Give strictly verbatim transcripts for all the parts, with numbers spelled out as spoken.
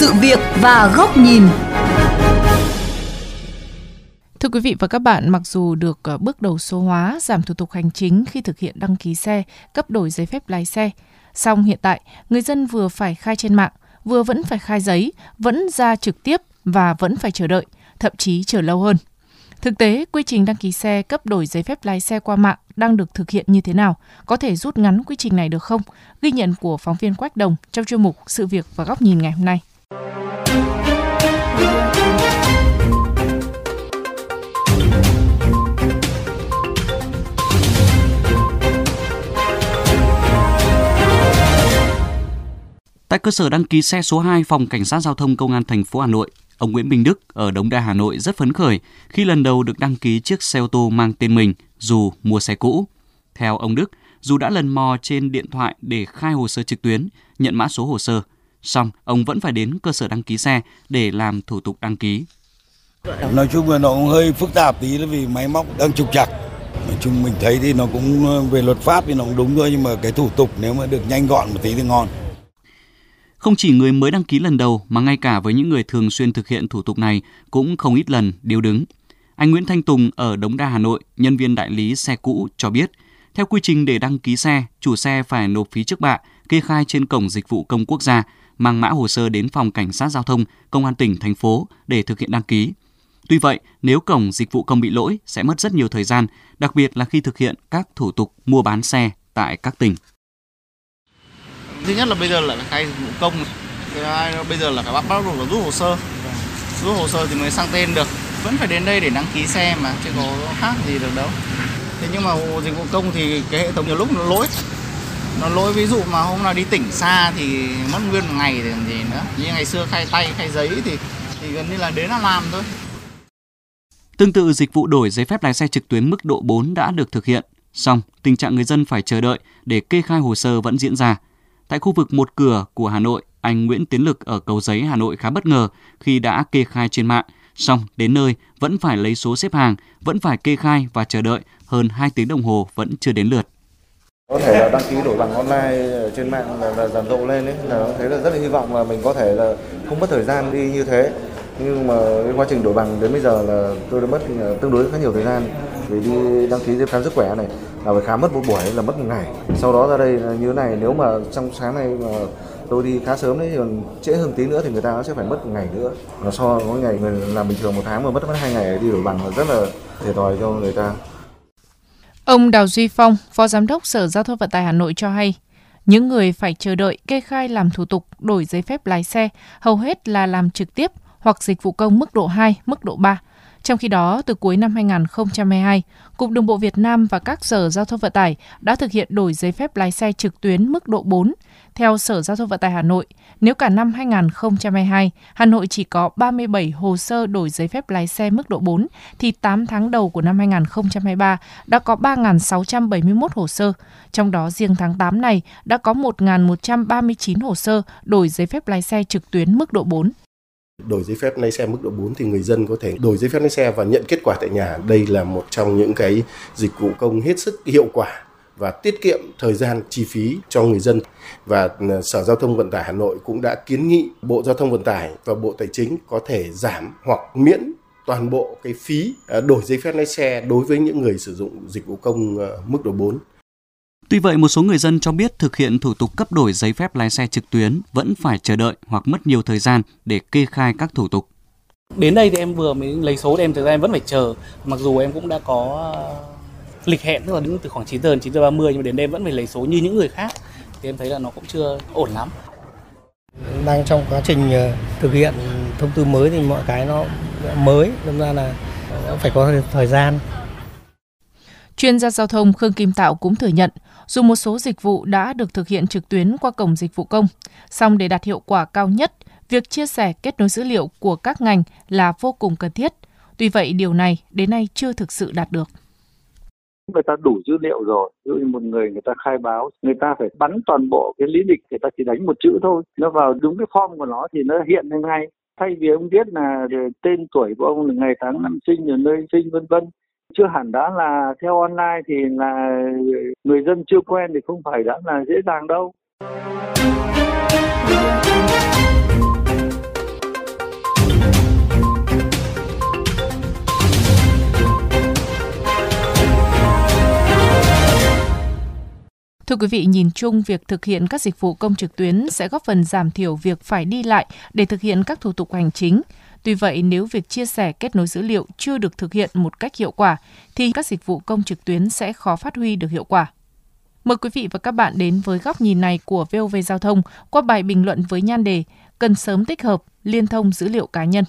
sự việc và góc nhìn. Thưa quý vị và các bạn, mặc dù được bước đầu số hóa, giảm thủ tục hành chính khi thực hiện đăng ký xe, cấp đổi giấy phép lái xe, song hiện tại người dân vừa phải khai trên mạng, vừa vẫn phải khai giấy, vẫn ra trực tiếp và vẫn phải chờ đợi, thậm chí chờ lâu hơn. Thực tế, quy trình đăng ký xe, cấp đổi giấy phép lái xe qua mạng đang được thực hiện như thế nào? Có thể rút ngắn quy trình này được không? Ghi nhận của phóng viên Quách Đồng trong chuyên mục Sự việc và góc nhìn ngày hôm nay. Tại cơ sở đăng ký xe số hai, Phòng Cảnh sát Giao thông Công an thành phố Hà Nội, ông Nguyễn Minh Đức ở Đống Đa, Hà Nội rất phấn khởi khi lần đầu được đăng ký chiếc xe ô tô mang tên mình dù mua xe cũ. Theo ông Đức, dù đã lần mò trên điện thoại để khai hồ sơ trực tuyến, nhận mã số hồ sơ, song ông vẫn phải đến cơ sở đăng ký xe để làm thủ tục đăng ký. Nói chung là nó cũng hơi phức tạp tí vì máy móc đang trục trặc. Nói chung mình thấy thì nó cũng về luật pháp thì nó cũng đúng thôi, nhưng mà cái thủ tục nếu mà được nhanh gọn một tí thì ngon. Không chỉ người mới đăng ký lần đầu mà ngay cả với những người thường xuyên thực hiện thủ tục này cũng không ít lần điêu đứng. Anh Nguyễn Thanh Tùng ở Đống Đa, Hà Nội, nhân viên đại lý xe cũ cho biết, theo quy trình để đăng ký xe, chủ xe phải nộp phí trước bạ, kê khai trên cổng dịch vụ công quốc gia, mang mã hồ sơ đến phòng cảnh sát giao thông, công an tỉnh, thành phố để thực hiện đăng ký. Tuy vậy, nếu cổng dịch vụ công bị lỗi sẽ mất rất nhiều thời gian, đặc biệt là khi thực hiện các thủ tục mua bán xe tại các tỉnh. Thứ nhất là bây giờ là phải khai dịch vụ công, cái hai bây giờ là phải bắt bắt buộc là rút hồ sơ, rút hồ sơ thì mới sang tên được. Vẫn phải đến đây để đăng ký xe mà, chứ có khác gì được đâu. Thế nhưng mà dịch vụ công thì cái hệ thống nhiều lúc nó lỗi, nó lỗi ví dụ mà hôm nào đi tỉnh xa thì mất nguyên một ngày thì làm gì nữa. Như ngày xưa khai tay, khai giấy thì thì gần như là đến là làm thôi. Tương tự dịch vụ đổi giấy phép lái xe trực tuyến mức độ bốn đã được thực hiện, song tình trạng người dân phải chờ đợi để kê khai hồ sơ vẫn diễn ra. Tại khu vực một cửa của Hà Nội, anh Nguyễn Tiến Lực ở Cầu Giấy, Hà Nội khá bất ngờ khi đã kê khai trên mạng, song đến nơi vẫn phải lấy số xếp hàng, vẫn phải kê khai và chờ đợi hơn hai tiếng đồng hồ vẫn chưa đến lượt. Có thể là đăng ký đổi bằng online trên mạng là rầm rộ lên đấy, là thấy là rất là hy vọng là mình có thể là không mất thời gian đi như thế. Nhưng mà cái quá trình đổi bằng đến bây giờ là tôi đã mất tương đối khá nhiều thời gian, vì đi đăng ký giấy khám sức khỏe này là phải khám mất một buổi là mất một ngày, sau đó ra đây như thế này, nếu mà trong sáng nay mà tôi đi khá sớm đấy, còn trễ hơn tí nữa thì người ta sẽ phải mất một ngày nữa, và so với ngày người làm bình thường một tháng mà mất mất hai ngày đi đổi bằng là rất là thiệt thòi cho người ta. Ông Đào Duy Phong, Phó Giám đốc Sở Giao thông Vận tải Hà Nội cho hay, những người phải chờ đợi kê khai làm thủ tục đổi giấy phép lái xe hầu hết là làm trực tiếp hoặc dịch vụ công mức độ hai, mức độ ba. Trong khi đó, từ cuối năm hai nghìn không trăm hai mươi hai, Cục Đường bộ Việt Nam và các sở giao thông vận tải đã thực hiện đổi giấy phép lái xe trực tuyến mức độ bốn. Theo Sở Giao thông Vận tải Hà Nội, nếu cả năm hai nghìn không trăm hai mươi hai, Hà Nội chỉ có ba mươi bảy hồ sơ đổi giấy phép lái xe mức độ bốn, thì tám tháng đầu của năm hai nghìn không trăm hai mươi ba đã có ba nghìn sáu trăm bảy mươi mốt hồ sơ. Trong đó, riêng tháng tám này đã có một nghìn một trăm ba mươi chín hồ sơ đổi giấy phép lái xe trực tuyến mức độ bốn. Đổi giấy phép lái xe mức độ bốn thì người dân có thể đổi giấy phép lái xe và nhận kết quả tại nhà. Đây là một trong những cái dịch vụ công hết sức hiệu quả và tiết kiệm thời gian, chi phí cho người dân. Và Sở Giao thông Vận tải Hà Nội cũng đã kiến nghị Bộ Giao thông Vận tải và Bộ Tài chính có thể giảm hoặc miễn toàn bộ cái phí đổi giấy phép lái xe đối với những người sử dụng dịch vụ công mức độ bốn. Tuy vậy, một số người dân cho biết thực hiện thủ tục cấp đổi giấy phép lái xe trực tuyến vẫn phải chờ đợi hoặc mất nhiều thời gian để kê khai các thủ tục. Đến đây thì em vừa mới lấy số thì em thực ra em vẫn phải chờ, mặc dù em cũng đã có lịch hẹn, tức là đứng từ khoảng chín giờ đến chín giờ ba mươi, nhưng mà đến đây em vẫn phải lấy số như những người khác. Thì em thấy là nó cũng chưa ổn lắm. Đang trong quá trình thực hiện thông tư mới thì mọi cái nó mới, nên ra là phải có thời gian. Chuyên gia giao thông Khương Kim Tạo cũng thừa nhận, dù một số dịch vụ đã được thực hiện trực tuyến qua cổng dịch vụ công, song để đạt hiệu quả cao nhất, việc chia sẻ kết nối dữ liệu của các ngành là vô cùng cần thiết. Tuy vậy, điều này đến nay chưa thực sự đạt được. Người ta đủ dữ liệu rồi, ví dụ một người người ta khai báo, người ta phải bắn toàn bộ cái lý lịch, người ta chỉ đánh một chữ thôi, nó vào đúng cái form của nó thì nó hiện lên ngay. Thay vì ông viết là tên tuổi của ông, ngày tháng năm sinh, rồi nơi sinh vân vân. Chưa hẳn đã là theo online thì là người dân chưa quen thì không phải đã là dễ dàng đâu. Thưa quý vị, nhìn chung, việc thực hiện các dịch vụ công trực tuyến sẽ góp phần giảm thiểu việc phải đi lại để thực hiện các thủ tục hành chính. Tuy vậy, nếu việc chia sẻ kết nối dữ liệu chưa được thực hiện một cách hiệu quả, thì các dịch vụ công trực tuyến sẽ khó phát huy được hiệu quả. Mời quý vị và các bạn đến với góc nhìn này của vê o vê Giao thông qua bài bình luận với nhan đề Cần sớm tích hợp, liên thông dữ liệu cá nhân.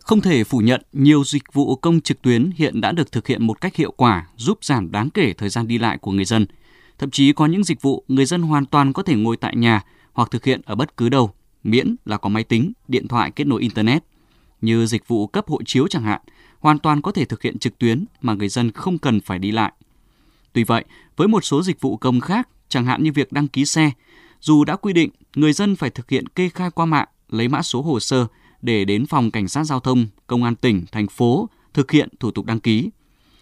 Không thể phủ nhận, nhiều dịch vụ công trực tuyến hiện đã được thực hiện một cách hiệu quả, giúp giảm đáng kể thời gian đi lại của người dân. Thậm chí có những dịch vụ người dân hoàn toàn có thể ngồi tại nhà hoặc thực hiện ở bất cứ đâu, miễn là có máy tính, điện thoại kết nối Internet. Như dịch vụ cấp hộ chiếu chẳng hạn, hoàn toàn có thể thực hiện trực tuyến mà người dân không cần phải đi lại. Tuy vậy, với một số dịch vụ công khác, chẳng hạn như việc đăng ký xe, dù đã quy định người dân phải thực hiện kê khai qua mạng, lấy mã số hồ sơ để đến phòng cảnh sát giao thông, công an tỉnh, thành phố thực hiện thủ tục đăng ký.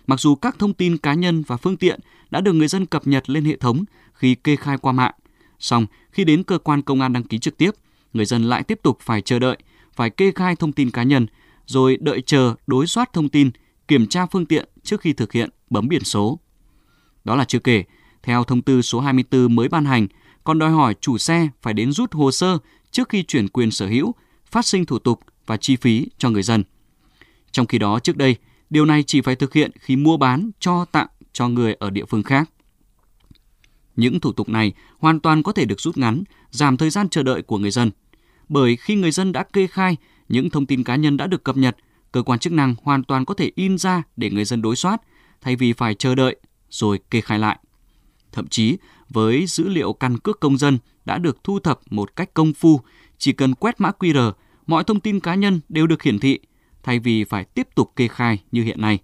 Mặc dù các thông tin cá nhân và phương tiện đã được người dân cập nhật lên hệ thống khi kê khai qua mạng, song khi đến cơ quan công an đăng ký trực tiếp, người dân lại tiếp tục phải chờ đợi, phải kê khai thông tin cá nhân, rồi đợi chờ đối soát thông tin, kiểm tra phương tiện trước khi thực hiện bấm biển số. Đó là chưa kể, theo thông tư số hai mươi tư mới ban hành, còn đòi hỏi chủ xe phải đến rút hồ sơ trước khi chuyển quyền sở hữu, phát sinh thủ tục và chi phí cho người dân. Trong khi đó, trước đây, điều này chỉ phải thực hiện khi mua bán, cho tặng cho người ở địa phương khác. Những thủ tục này hoàn toàn có thể được rút ngắn, giảm thời gian chờ đợi của người dân. Bởi khi người dân đã kê khai, những thông tin cá nhân đã được cập nhật, cơ quan chức năng hoàn toàn có thể in ra để người dân đối soát, thay vì phải chờ đợi rồi kê khai lại. Thậm chí, với dữ liệu căn cước công dân đã được thu thập một cách công phu, chỉ cần quét mã quy rờ, mọi thông tin cá nhân đều được hiển thị, thay vì phải tiếp tục kê khai như hiện nay.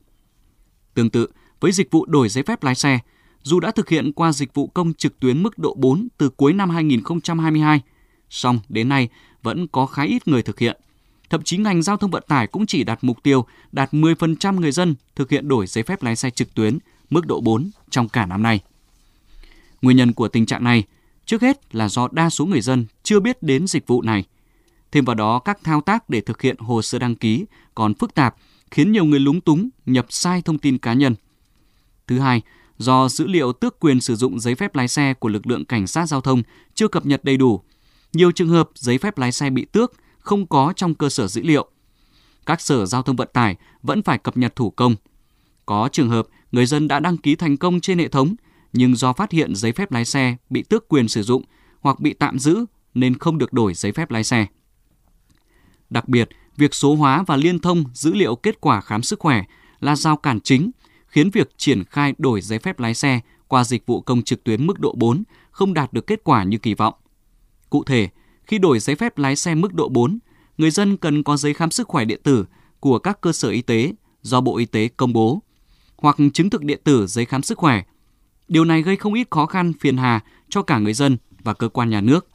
Tương tự, với dịch vụ đổi giấy phép lái xe, dù đã thực hiện qua dịch vụ công trực tuyến mức độ bốn từ cuối năm hai nghìn không trăm hai mươi hai, song đến nay vẫn có khá ít người thực hiện. Thậm chí ngành giao thông vận tải cũng chỉ đặt mục tiêu đạt mười phần trăm người dân thực hiện đổi giấy phép lái xe trực tuyến mức độ bốn trong cả năm nay. Nguyên nhân của tình trạng này trước hết là do đa số người dân chưa biết đến dịch vụ này. Thêm vào đó, các thao tác để thực hiện hồ sơ đăng ký còn phức tạp, khiến nhiều người lúng túng nhập sai thông tin cá nhân. Thứ hai, do dữ liệu tước quyền sử dụng giấy phép lái xe của lực lượng cảnh sát giao thông chưa cập nhật đầy đủ, nhiều trường hợp giấy phép lái xe bị tước không có trong cơ sở dữ liệu. Các sở giao thông vận tải vẫn phải cập nhật thủ công. Có trường hợp người dân đã đăng ký thành công trên hệ thống, nhưng do phát hiện giấy phép lái xe bị tước quyền sử dụng hoặc bị tạm giữ nên không được đổi giấy phép lái xe. Đặc biệt, việc số hóa và liên thông dữ liệu kết quả khám sức khỏe là rào cản chính, khiến việc triển khai đổi giấy phép lái xe qua dịch vụ công trực tuyến mức độ bốn không đạt được kết quả như kỳ vọng. Cụ thể, khi đổi giấy phép lái xe mức độ bốn, người dân cần có giấy khám sức khỏe điện tử của các cơ sở y tế do Bộ Y tế công bố, hoặc chứng thực điện tử giấy khám sức khỏe. Điều này gây không ít khó khăn, phiền hà cho cả người dân và cơ quan nhà nước.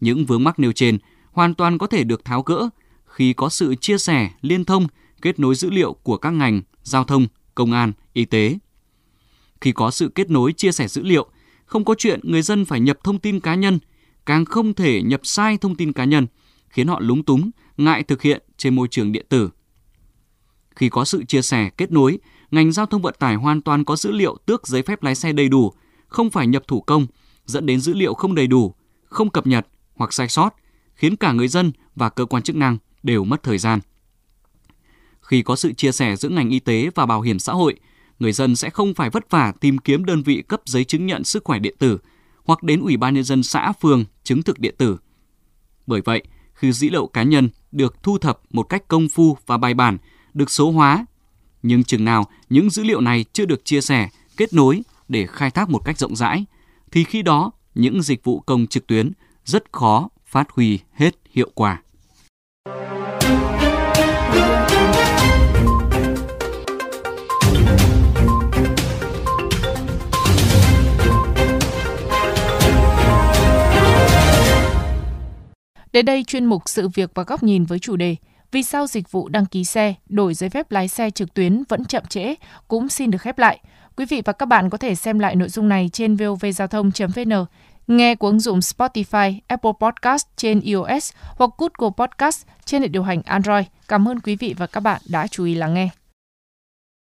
Những vướng mắc nêu trên hoàn toàn có thể được tháo gỡ khi có sự chia sẻ, liên thông, kết nối dữ liệu của các ngành giao thông, công an, y tế. Khi có sự kết nối chia sẻ dữ liệu, không có chuyện người dân phải nhập thông tin cá nhân, càng không thể nhập sai thông tin cá nhân, khiến họ lúng túng, ngại thực hiện trên môi trường điện tử. Khi có sự chia sẻ, kết nối, ngành giao thông vận tải hoàn toàn có dữ liệu tước giấy phép lái xe đầy đủ, không phải nhập thủ công, dẫn đến dữ liệu không đầy đủ, không cập nhật hoặc sai sót, khiến cả người dân và cơ quan chức năng đều mất thời gian. Khi có sự chia sẻ giữa ngành y tế và bảo hiểm xã hội, người dân sẽ không phải vất vả tìm kiếm đơn vị cấp giấy chứng nhận sức khỏe điện tử hoặc đến Ủy ban Nhân dân xã, phường chứng thực điện tử. Bởi vậy, khi dữ liệu cá nhân được thu thập một cách công phu và bài bản, được số hóa, nhưng chừng nào những dữ liệu này chưa được chia sẻ, kết nối để khai thác một cách rộng rãi, thì khi đó những dịch vụ công trực tuyến rất khó phát huy hết hiệu quả. Đến đây, chuyên mục Sự việc và góc nhìn với chủ đề Vì sao dịch vụ đăng ký xe, đổi giấy phép lái xe trực tuyến vẫn chậm trễ cũng xin được khép lại. Quý vị và các bạn có thể xem lại nội dung này trên vovgiaothong chấm vn, nghe qua ứng dụng Spotify, Apple Podcast trên iOS hoặc Google Podcast trên hệ điều hành Android. Cảm ơn quý vị và các bạn đã chú ý lắng nghe.